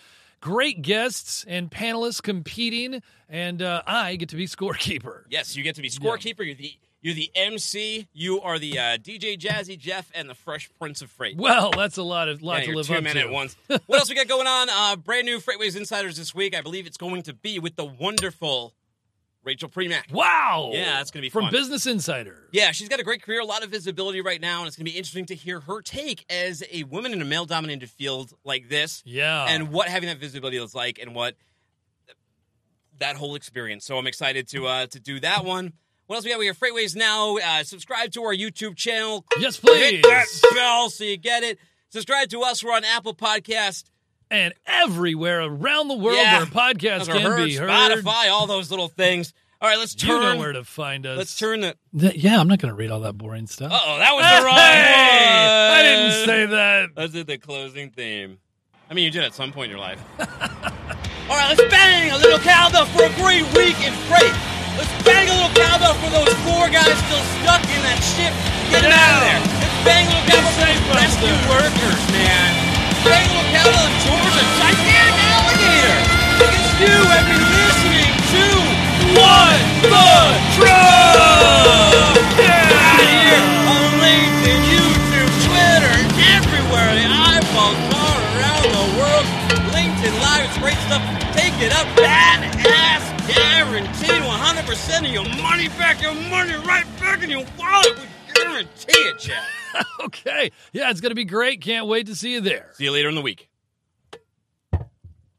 guests and panelists competing, and I get to be scorekeeper. Yes, you get to be scorekeeper. Yeah. You're the MC. You are the DJ Jazzy Jeff and the Fresh Prince of Freight. Well, that's a lot to live up to. 2 minutes at once. What else we got going on? Brand new FreightWaves Insiders this week. I believe it's going to be with the wonderful Rachel Premack. Wow. Yeah, that's going to be fun. From Business Insider. Yeah, she's got a great career, a lot of visibility right now, and it's going to be interesting to hear her take as a woman in a male-dominated field like this. Yeah. And what having that visibility is like and what that whole experience. So I'm excited to do that one. What else we got? We have FreightWaves now. Subscribe to our YouTube channel. Yes, please. Hit that bell so you get it. Subscribe to us. We're on Apple Podcasts. And everywhere around the world where podcasts can be heard. Spotify, all those little things. All right, let's turn. You know where to find us. Let's turn it. Yeah, I'm not going to read all that boring stuff. Uh-oh, that was the wrong one. I didn't say that. Let's do the closing theme. I mean, you did at some point in your life. All right, let's bang a little cowbell for a great week in freight. Let's bang a little cowbell for those four guys still stuck in that ship. Get them out of there. Let's bang a little cowbell for those rescue workers, man. Bangle Kettle in Georgia, gigantic alligator. It's you have been listening to What the Truck. Get out of here on LinkedIn, YouTube, Twitter, everywhere. The iPhones all around the world. LinkedIn Live, it's great stuff. Take it up, badass, guaranteed. 100% of your money back, your money right back in your wallet. Guarantee it, Chad. Okay. Yeah, it's going to be great. Can't wait to see you there. See you later in the week.